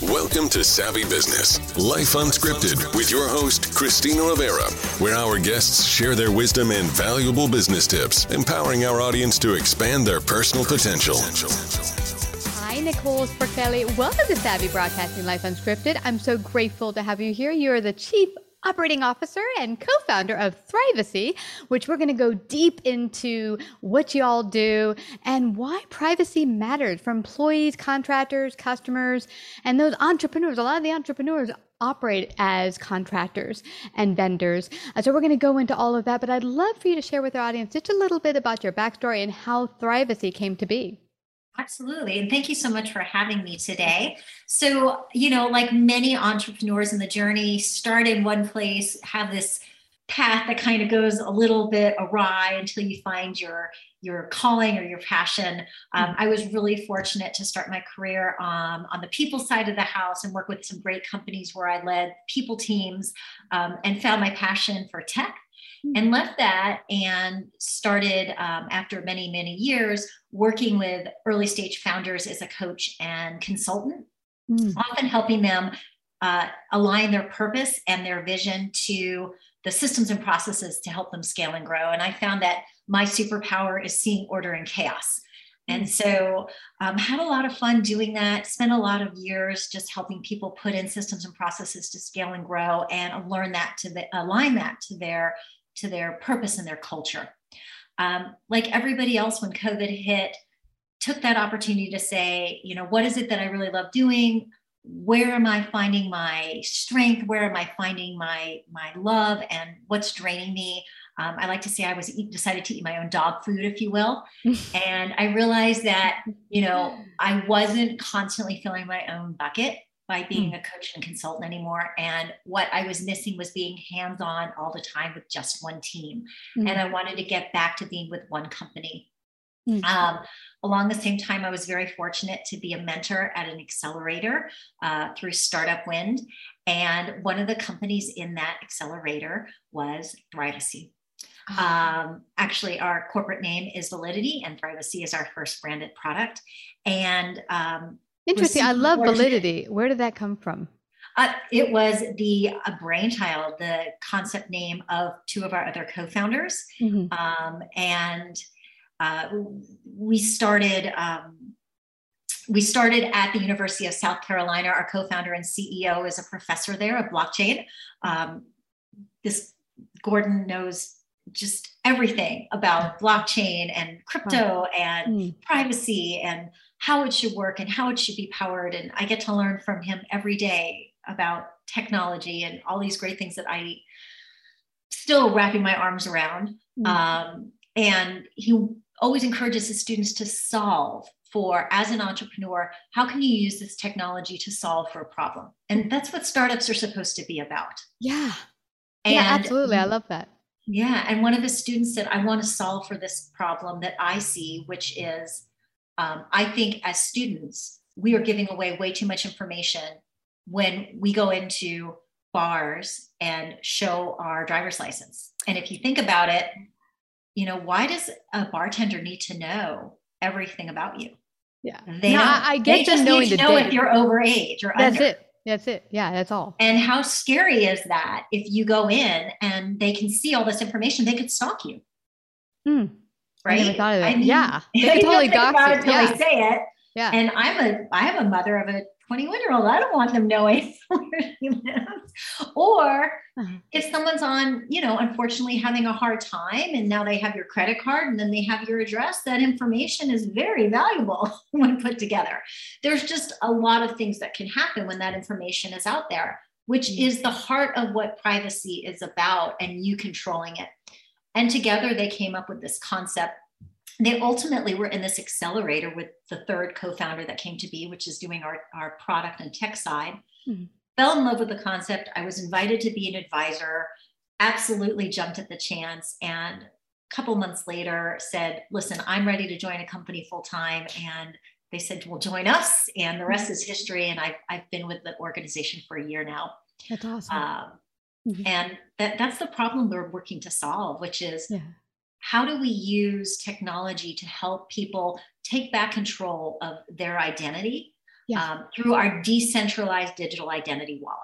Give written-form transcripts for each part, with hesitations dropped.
Welcome to Savvy Business, Life Unscripted, with your host, Christina Rivera, where our guests share their wisdom and valuable business tips, empowering our audience to expand their personal potential. Hi, Nicole Spracale. Welcome to Savvy Broadcasting, Life Unscripted. I'm so grateful to have you here. You're the Chief Operating Officer and co-founder of Thrivacy, which we're going to go deep into what you all do and why privacy matters for employees, contractors, customers, and those entrepreneurs. A lot of the entrepreneurs operate as contractors and vendors. So we're going to go into all of that, but I'd love for you to share with our audience just a little bit about your backstory and how Thrivacy came to be. Absolutely. And thank you so much for having me today. So, like many entrepreneurs in the journey, start in one place, have this path that kind of goes a little bit awry until you find your calling or your passion. I was really fortunate to start my career on the people side of the house and work with some great companies where I led people teams and found my passion for tech. And left that and started, after many, many years, working with early stage founders as a coach and consultant, often helping them align their purpose and their vision to the systems and processes to help them scale and grow. And I found that my superpower is seeing order in chaos. And so had a lot of fun doing that, spent a lot of years just helping people put in systems and processes to scale and grow and learn that align that to their purpose and their culture. Like everybody else, when COVID hit, took that opportunity to say, what is it that I really love doing? Where am I finding my strength? Where am I finding my love and what's draining me? I like to say I was decided to eat my own dog food, if you will. And I realized that, I wasn't constantly filling my own bucket by being a coach and consultant anymore. And what I was missing was being hands-on all the time with just one team. And I wanted to get back to being with one company. Along the same time, I was very fortunate to be a mentor at an accelerator through Startup Wind. And one of the companies in that accelerator was Thrivacy. Actually, our corporate name is Validity, and Thrivacy is our first branded product. And interesting. I love Validity. Where did that come from? It was the brainchild, the concept name of two of our other co-founders. We started at the University of South Carolina. Our co-founder and CEO is a professor there of blockchain. This Gordon knows just everything about blockchain and crypto and privacy and how it should work and how it should be powered. And I get to learn from him every day about technology and all these great things that I still wrapping my arms around. Mm-hmm. And he always encourages his students to solve for, as an entrepreneur, how can you use this technology to solve for a problem? And that's what startups are supposed to be about. Yeah. And, yeah, absolutely. I love that. Yeah. And one of his students said, I want to solve for this problem that I see, which is, I think as students, we are giving away way too much information when we go into bars and show our driver's license. And if you think about it, you know, why does a bartender need to know everything about you? Yeah. They just need to know if you're over age or under. That's it. Yeah, that's all. And how scary is that if you go in and they can see all this information, they could stalk you. Mm. Right? I never thought of that. I mean, yeah. They totally dox you. Until I say it. Yeah. And I have a mother of a 21-year-old. I don't want them knowing where she lives. Or if someone's on, you know, unfortunately having a hard time and now they have your credit card and then they have your address, that information is very valuable when put together. There's just a lot of things that can happen when that information is out there, which is the heart of what privacy is about and you controlling it. And together they came up with this concept. They ultimately were in this accelerator with the third co-founder that came to be, which is doing our product and tech side. Mm-hmm. Fell in love with the concept. I was invited to be an advisor, absolutely jumped at the chance. And a couple months later said, listen, I'm ready to join a company full time. And they said, well, join us. And the rest is history. And I've been with the organization for a year now. That's awesome. Mm-hmm. And that's the problem we're working to solve, which is, yeah, how do we use technology to help people take back control of their identity through our decentralized digital identity wallet?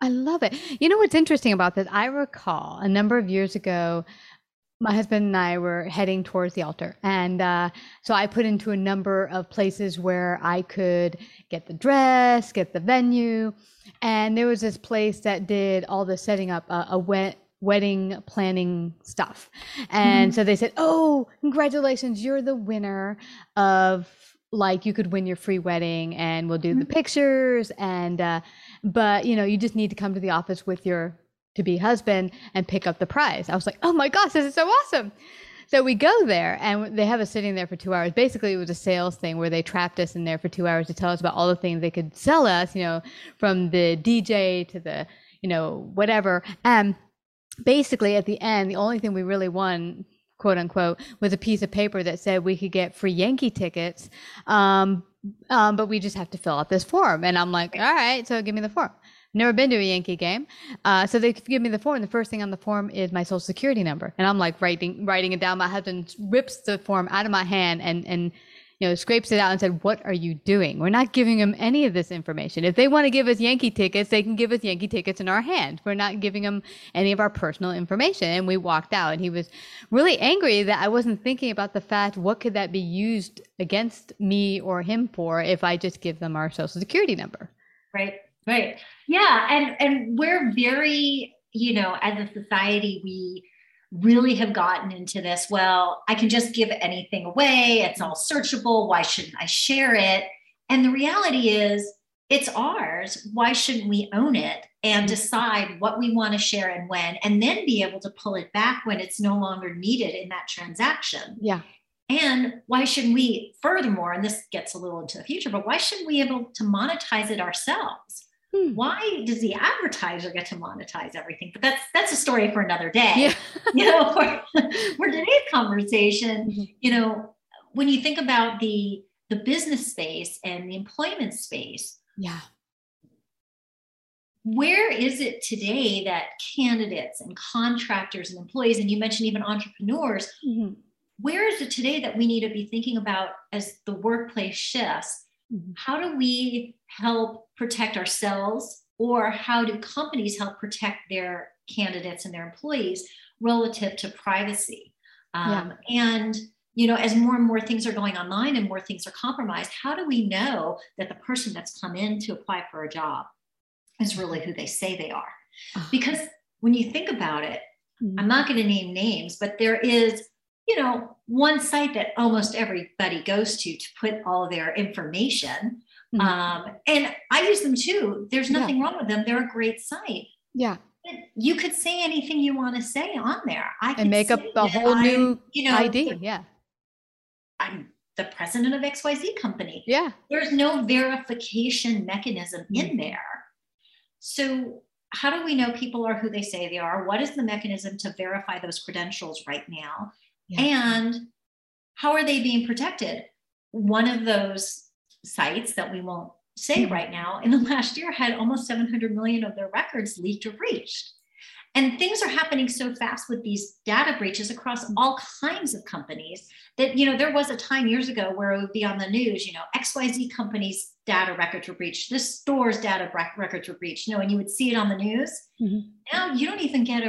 I love it. You know what's interesting about this? I recall a number of years ago, my husband and I were heading towards the altar. And so I put into a number of places where I could get the dress, get the venue. And there was this place that did all the setting up, a wedding planning stuff. And so they said, oh, congratulations, you're the winner of, like, you could win your free wedding and we'll do the pictures. And, but you know, you just need to come to the office with your to-be husband and pick up the prize. I was like, oh my gosh, this is so awesome. So we go there and they have us sitting there for 2 hours. Basically, it was a sales thing where they trapped us in there for 2 hours to tell us about all the things they could sell us, you know, from the DJ to the, you know, whatever. Basically, at the end, the only thing we really won, quote unquote, was a piece of paper that said we could get free Yankee tickets, but we just have to fill out this form. And I'm like, all right, so give me the form. Never been to a Yankee game. So they give me the form. The first thing on the form is my social security number. And I'm like writing it down. My husband rips the form out of my hand and you know, scrapes it out and said, what are you doing? We're not giving them any of this information. If they want to give us Yankee tickets, they can give us Yankee tickets in our hand. We're not giving them any of our personal information. And we walked out and he was really angry that I wasn't thinking about the fact, what could that be used against me or him for if I just give them our social security number? Right, right. Yeah. And we're very, you know, as a society, we really have gotten into this, well, I can just give anything away. It's all searchable. Why shouldn't I share it? And the reality is it's ours. Why shouldn't we own it and decide what we want to share and when, and then be able to pull it back when it's no longer needed in that transaction? Yeah. And why shouldn't we, furthermore, and this gets a little into the future, but why shouldn't we be able to monetize it ourselves? Why does the advertiser get to monetize everything? But that's a story for another day. Yeah. You know, for today's conversation, you know, when you think about the business space and the employment space, yeah, where is it today that candidates and contractors and employees, and you mentioned even entrepreneurs, where is it today that we need to be thinking about as the workplace shifts? How do we help protect ourselves, or how do companies help protect their candidates and their employees relative to privacy? And, you know, as more and more things are going online and more things are compromised, how do we know that the person that's come in to apply for a job is really who they say they are? Because when you think about it, I'm not going to name names, but there is, you know, one site that almost everybody goes to put all their information Mm-hmm. And I use them too. There's nothing wrong with them. They're a great site. Yeah. But you could say anything you want to say on there. I can make up a whole new idea. Yeah. I'm the president of XYZ company. Yeah. There's no verification mechanism in there. So how do we know people are who they say they are? What is the mechanism to verify those credentials right now? Yeah. And how are they being protected? One of those sites that we won't say right now in the last year had almost 700 million of their records leaked or breached. And things are happening so fast with these data breaches across all kinds of companies that, you know, there was a time years ago where it would be on the news, you know, XYZ company's data records were breached, this store's data records were breached, you know, and you would see it on the news. Mm-hmm. Now you don't even get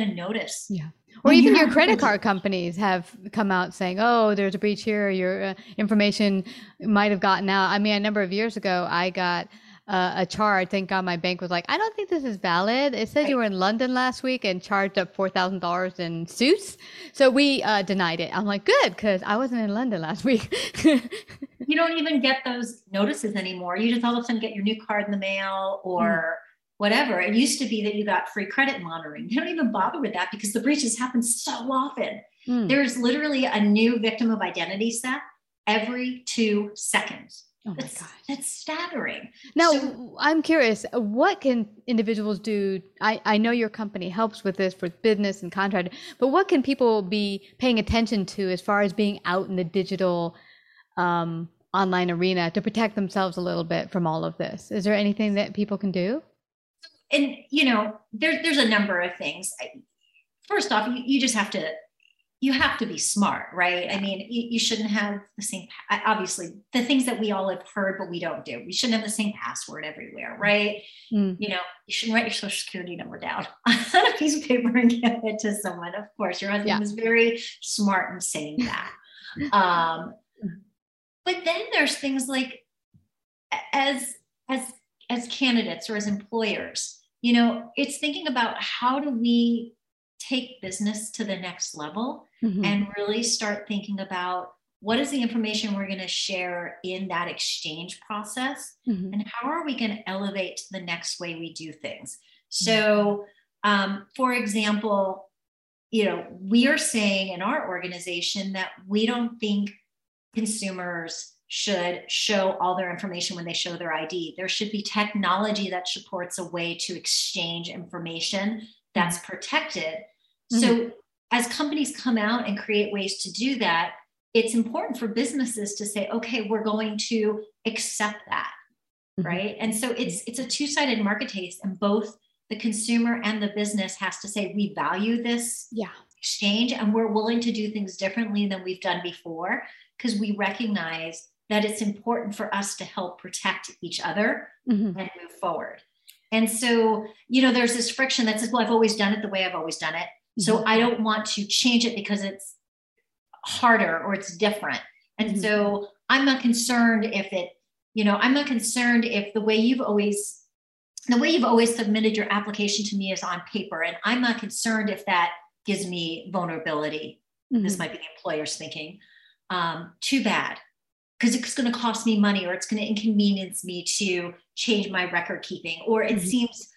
a notice. Yeah. Or even your credit card companies have come out saying, oh, there's a breach here. Your information might have gotten out. I mean, a number of years ago, I got a charge. Thank God my bank was like, I don't think this is valid. It said you were in London last week and charged up $4,000 in suits. So we denied it. I'm like, good, because I wasn't in London last week. You don't even get those notices anymore. You just all of a sudden get your new card in the mail or whatever. It used to be that you got free credit monitoring. They don't even bother with that because the breaches happen so often. There's literally a new victim of identity theft every 2 seconds. Oh my gosh. That's staggering. Now, I'm curious, what can individuals do? I know your company helps with this for business and contract, but what can people be paying attention to as far as being out in the digital online arena to protect themselves a little bit from all of this? Is there anything that people can do? And, you know, there's a number of things. First off, you just have to, you have to be smart, right? I mean, you shouldn't have the same, obviously the things that we all have heard, but we don't do. We shouldn't have the same password everywhere, right? Mm-hmm. You know, you shouldn't write your social security number down on a piece of paper and give it to someone. Of course, your husband was very smart in saying that. But then there's things like as candidates or as employers, you know, it's thinking about how do we take business to the next level and really start thinking about what is the information we're going to share in that exchange process and how are we going to elevate to the next way we do things. So, for example, you know, we are saying in our organization that we don't think consumers should show all their information when they show their ID. There should be technology that supports a way to exchange information that's protected. So as companies come out and create ways to do that, it's important for businesses to say, okay, we're going to accept that, right? And so it's a two-sided marketplace, and both the consumer and the business has to say, we value this exchange and we're willing to do things differently than we've done before because we recognize that it's important for us to help protect each other and move forward. And so, you know, there's this friction that says, well, I've always done it the way I've always done it. So I don't want to change it because it's harder or it's different. And so I'm not concerned if it, you know, I'm not concerned if the way you've always submitted your application to me is on paper. And I'm not concerned if that gives me vulnerability. This might be the employer's thinking. Too bad, because it's going to cost me money or it's going to inconvenience me to change my record keeping, or it seems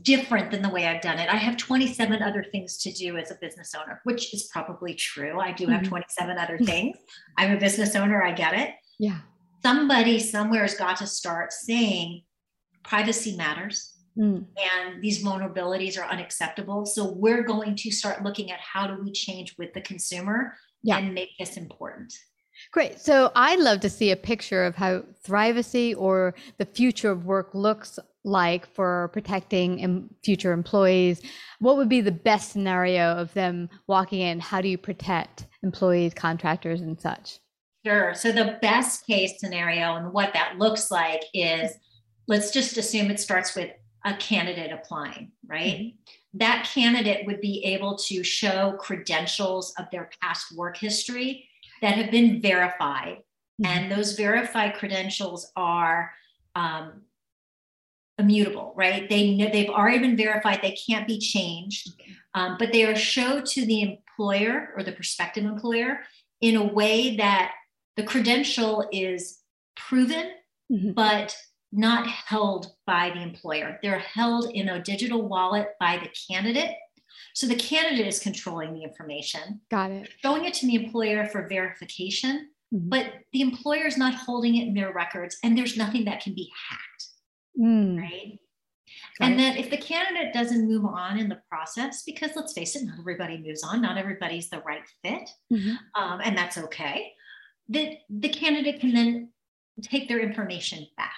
different than the way I've done it. I have 27 other things to do as a business owner, which is probably true. I do have 27 other things. I'm a business owner. I get it. Yeah. Somebody somewhere has got to start saying privacy matters and these vulnerabilities are unacceptable. So we're going to start looking at how do we change with the consumer and make this important. Great. So I'd love to see a picture of how Thrivacy or the future of work looks like for protecting future employees. What would be the best scenario of them walking in? How do you protect employees, contractors, and such? Sure. So the best case scenario and what that looks like is, let's just assume it starts with a candidate applying, right? That candidate would be able to show credentials of their past work history that have been verified. And those verified credentials are immutable, right? They know they've already been verified. They can't be changed, but they are shown to the employer or the prospective employer in a way that the credential is proven mm-hmm. but not held by the employer. They're held in a digital wallet by the candidate. So the candidate is controlling the information. Got it. Showing it to the employer for verification, mm-hmm. but the employer is not holding it in their records, and there's nothing that can be hacked, right? And then if the candidate doesn't move on in the process, because let's face it, not everybody moves on, not everybody's the right fit, mm-hmm. And that's okay, the candidate can then take their information back.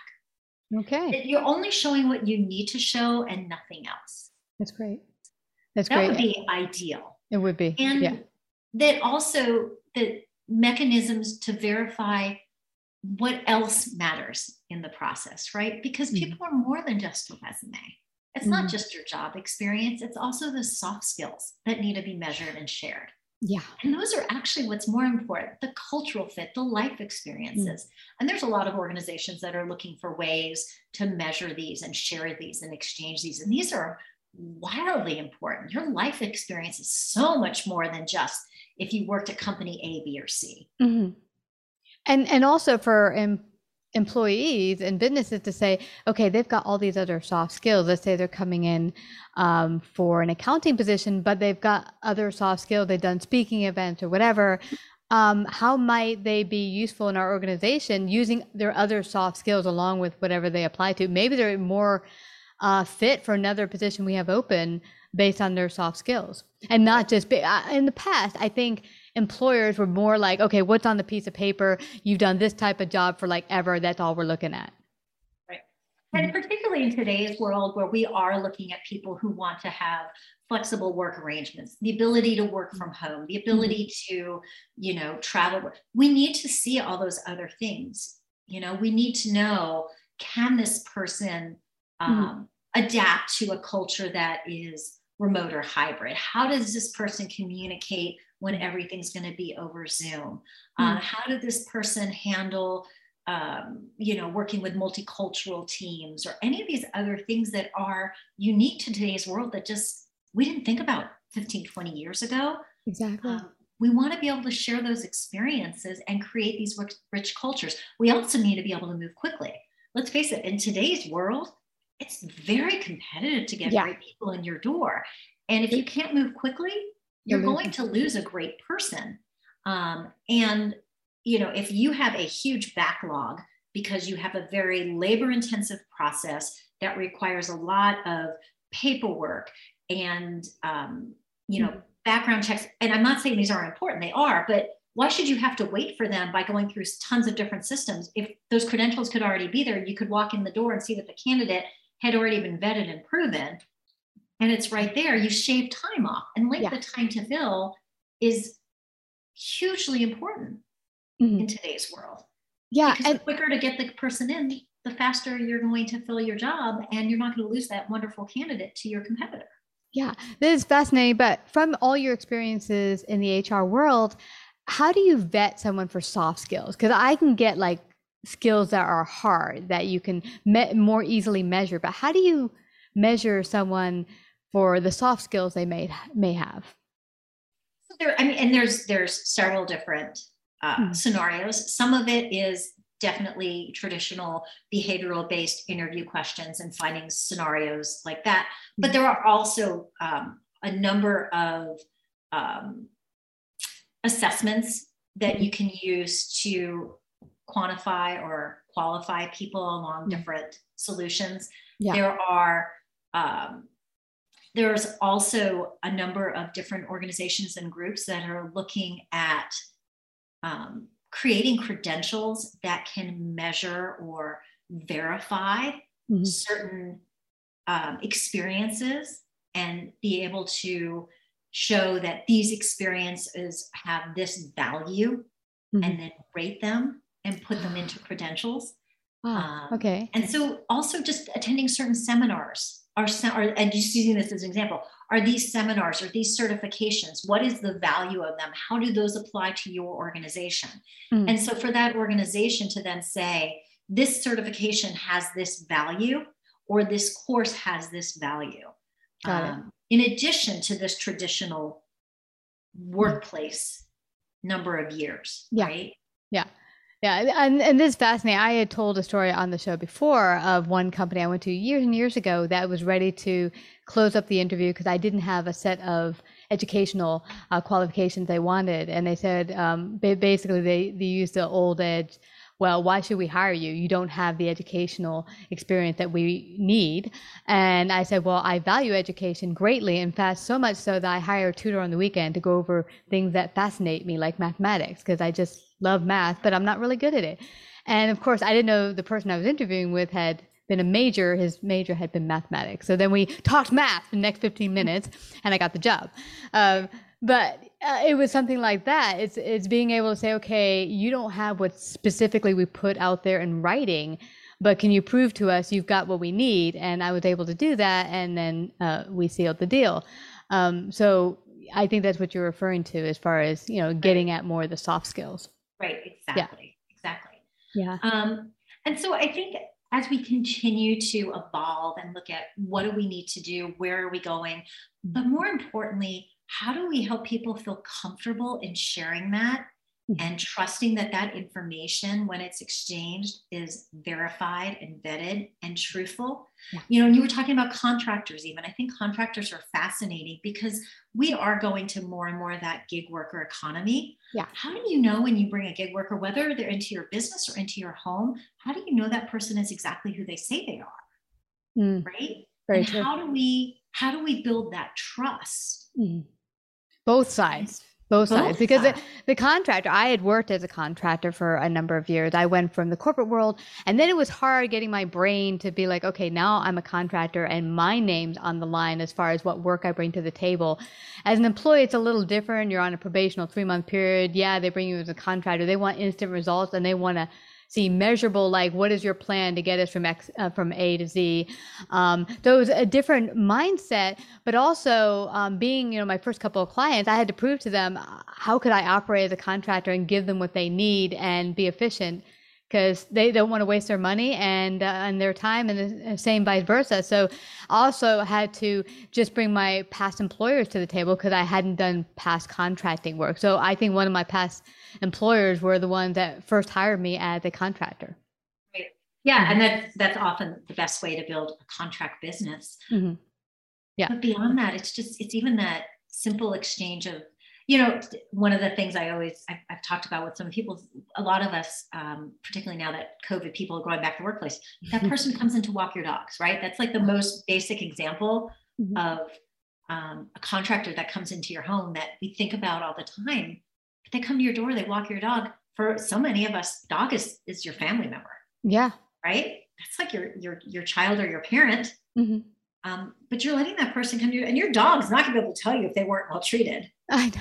Okay. That you're only showing what you need to show and nothing else. That's great. That's great. That would be ideal. It would be. And that also the mechanisms to verify what else matters in the process, right? Because people mm-hmm. are more than just a resume. It's mm-hmm. not just your job experience. It's also the soft skills that need to be measured and shared. Yeah. And those are actually what's more important, the cultural fit, the life experiences. Mm-hmm. And there's a lot of organizations that are looking for ways to measure these and share these and exchange these. And these are wildly important. Your life experience is so much more than just if you worked at company A, B, or C. Mm-hmm. And also for employees and businesses to say, okay, they've got all these other soft skills. Let's say they're coming in for an accounting position, but they've got other soft skills. They've done speaking events or whatever. How might they be useful in our organization using their other soft skills along with whatever they apply to? Maybe they're more fit for another position we have open based on their soft skills and not just in the past, I think employers were more like, okay, what's on the piece of paper? You've done this type of job for like ever. That's all we're looking at. Right. And particularly in today's world where we are looking at people who want to have flexible work arrangements, the ability to work from home, the ability to, travel. We need to see all those other things. We need to know, can this person adapt to a culture that is remote or hybrid? How does this person communicate when everything's going to be over Zoom? How did this person handle, working with multicultural teams or any of these other things that are unique to today's world that just, we didn't think about 15, 20 years ago. Exactly. We want to be able to share those experiences and create these rich cultures. We also need to be able to move quickly. Let's face it, in today's world, it's very competitive to get great people in your door. And if you can't move quickly, you're going to lose a great person. If you have a huge backlog because you have a very labor-intensive process that requires a lot of paperwork and, background checks. And I'm not saying these aren't important, they are, but why should you have to wait for them by going through tons of different systems? If those credentials could already be there, you could walk in the door and see that the candidate had already been vetted and proven. And it's right there. You shave time off, and the time to fill is hugely important in today's world. Yeah. Because the quicker to get the person in, the faster you're going to fill your job, and you're not going to lose that wonderful candidate to your competitor. Yeah, this is fascinating. But from all your experiences in the HR world, how do you vet someone for soft skills? Because I can get skills that are hard that you can more easily measure, but how do you measure someone for the soft skills they may have? There's several different scenarios. Some of it is definitely traditional behavioral-based interview questions and finding scenarios like that. But there are also a number of assessments that you can use to quantify or qualify people along different solutions. Yeah. There's also a number of different organizations and groups that are looking at creating credentials that can measure or verify certain experiences and be able to show that these experiences have this value and then rate them and put them into credentials. Wow. Okay. And so also just attending certain seminars and just using this as an example, are these seminars or these certifications, what is the value of them? How do those apply to your organization? And so for that organization to then say, this certification has this value or this course has this value. In addition to this traditional workplace number of years, right? Yeah. Yeah. And this is fascinating. I had told a story on the show before of one company I went to years and years ago that was ready to close up the interview because I didn't have a set of educational qualifications they wanted. And they said, basically, they used the old adage, well, why should we hire you? You don't have the educational experience that we need. And I said, well, I value education greatly. In fact, so much so that I hire a tutor on the weekend to go over things that fascinate me, like mathematics, because I just love math, but I'm not really good at it. And of course, I didn't know the person I was interviewing with had been a major. His major had been mathematics. So then we talked math for the next 15 minutes and I got the job. But it was something like that. It's being able to say, okay, you don't have what specifically we put out there in writing, but can you prove to us you've got what we need? And I was able to do that. And then we sealed the deal. So I think that's what you're referring to as far as, you know, getting at more of the soft skills. Right. Exactly. Yeah. Exactly. Yeah. And so I think as we continue to evolve and look at what do we need to do, where are we going, but more importantly, how do we help people feel comfortable in sharing that and trusting that that information, when it's exchanged, is verified and vetted and truthful? Yeah. You know, and you were talking about contractors even. I think contractors are fascinating because we are going to more and more of that gig worker economy. Yeah. How do you know when you bring a gig worker, whether they're into your business or into your home, how do you know that person is exactly who they say they are? Mm. Right? Very and true. How do we build that trust? Mm. Both sides. Because the contractor, I had worked as a contractor for a number of years. I went from the corporate world, and then it was hard getting my brain to be like, okay, now I'm a contractor and my name's on the line as far as what work I bring to the table. As an employee, it's a little different. You're on a probational 3-month period. Yeah, they bring you as a contractor. They want instant results and they want to see measurable, like what is your plan to get us from A to Z? So it was a different mindset, but also being, you know, my first couple of clients, I had to prove to them how could I operate as a contractor and give them what they need and be efficient, because they don't want to waste their money and their time, and the same vice versa. So I also had to just bring my past employers to the table because I hadn't done past contracting work. So I think one of my past employers were the ones that first hired me as a contractor. Right. Yeah. And that's often the best way to build a contract business. Mm-hmm. Yeah. But beyond that, it's even that simple exchange of, you know, one of the things I've talked about with some people, a lot of us, particularly now that COVID people are going back to the workplace, that person comes in to walk your dogs, right? That's like the most basic example mm-hmm. of a contractor that comes into your home that we think about all the time. But they come to your door, they walk your dog. For so many of us, dog is your family member. Yeah. Right? That's like your child or your parent. Mm-hmm. But you're letting that person come to you, and your dog's not gonna be able to tell you if they weren't well treated. I know.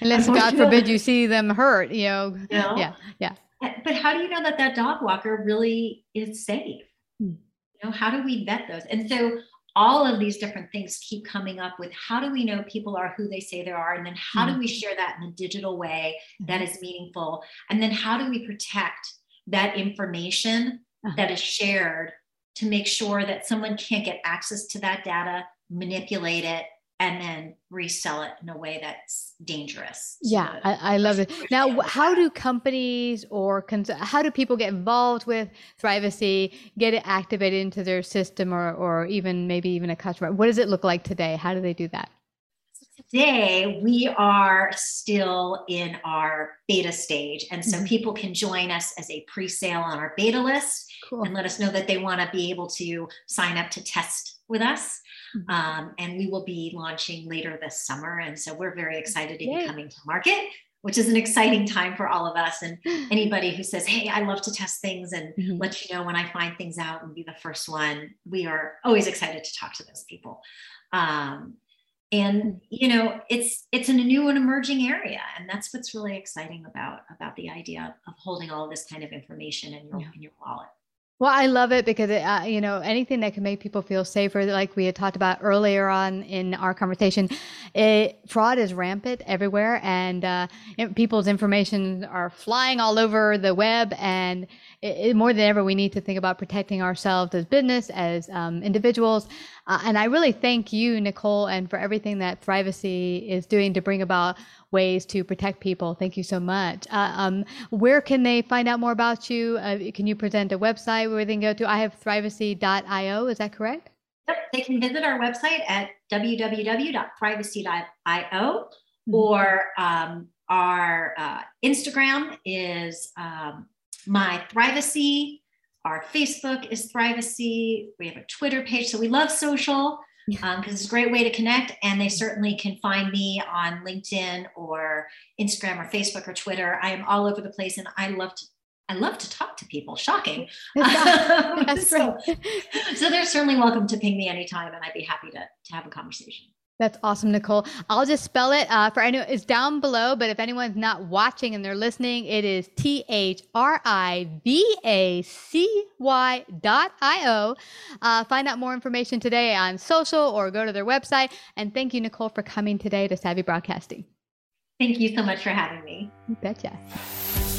Unless God forbid you see them hurt, you know. You know? Yeah. Yeah. But how do you know that dog walker really is safe? Mm. You know, how do we vet those? And so all of these different things keep coming up with how do we know people are who they say they are? And then how mm. do we share that in a digital way that is meaningful? And then how do we protect that information uh-huh. that is shared to make sure that someone can't get access to that data, manipulate it, and then resell it in a way that's dangerous. Yeah, I love it. Now, how do companies or how do people get involved with Thrivacy, get it activated into their system or even maybe even a customer? What does it look like today? How do they do that? Today, we are still in our beta stage. And so mm-hmm. people can join us as a pre-sale on our beta list cool. and let us know that they want to be able to sign up to test with us. Mm-hmm. And we will be launching later this summer. And so we're very excited to be coming to market, which is an exciting time for all of us. And anybody who says, hey, I love to test things and mm-hmm. let you know when I find things out and be the first one, we are always excited to talk to those people. And, you know, it's in a new and emerging area. And that's what's really exciting about the idea of holding all this kind of information in your wallet. Well, I love it because, you know, anything that can make people feel safer, like we had talked about earlier on in our conversation, fraud is rampant everywhere, and people's information are flying all over the web. And more than ever, we need to think about protecting ourselves as business, as individuals. And I really thank you, Nicole, and for everything that Thrivacy is doing to bring about ways to protect people. Thank you so much. Where can they find out more about you? Can you present a website where they can go to? I have thrivacy.io. Is that correct? Yep. They can visit our website at www.thrivacy.io, or our Instagram is My Thrivacy. Our Facebook is Thrivacy. We have a Twitter page. So we love social because it's a great way to connect. And they certainly can find me on LinkedIn or Instagram or Facebook or Twitter. I am all over the place, and I love to talk to people. Shocking. That's so they're certainly welcome to ping me anytime, and I'd be happy to have a conversation. That's awesome, Nicole. I'll just spell it for anyone. It's down below, but if anyone's not watching and they're listening, it is thrivacy.io. Find out more information today on social or go to their website. And thank you, Nicole, for coming today to Savvy Broadcasting. Thank you so much for having me. You betcha.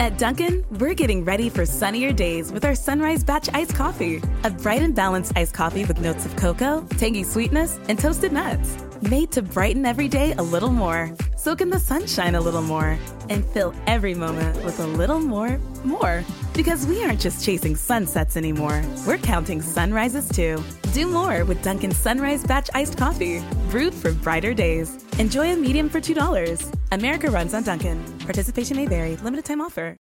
At Dunkin', we're getting ready for sunnier days with our Sunrise Batch Iced Coffee. A bright and balanced iced coffee with notes of cocoa, tangy sweetness, and toasted nuts. Made to brighten every day a little more. Soak in the sunshine a little more. And fill every moment with a little more. Because we aren't just chasing sunsets anymore. We're counting sunrises too. Do more with Dunkin' Sunrise Batch Iced Coffee. Brewed for brighter days. Enjoy a medium for $2. America runs on Dunkin'. Participation may vary. Limited time offer.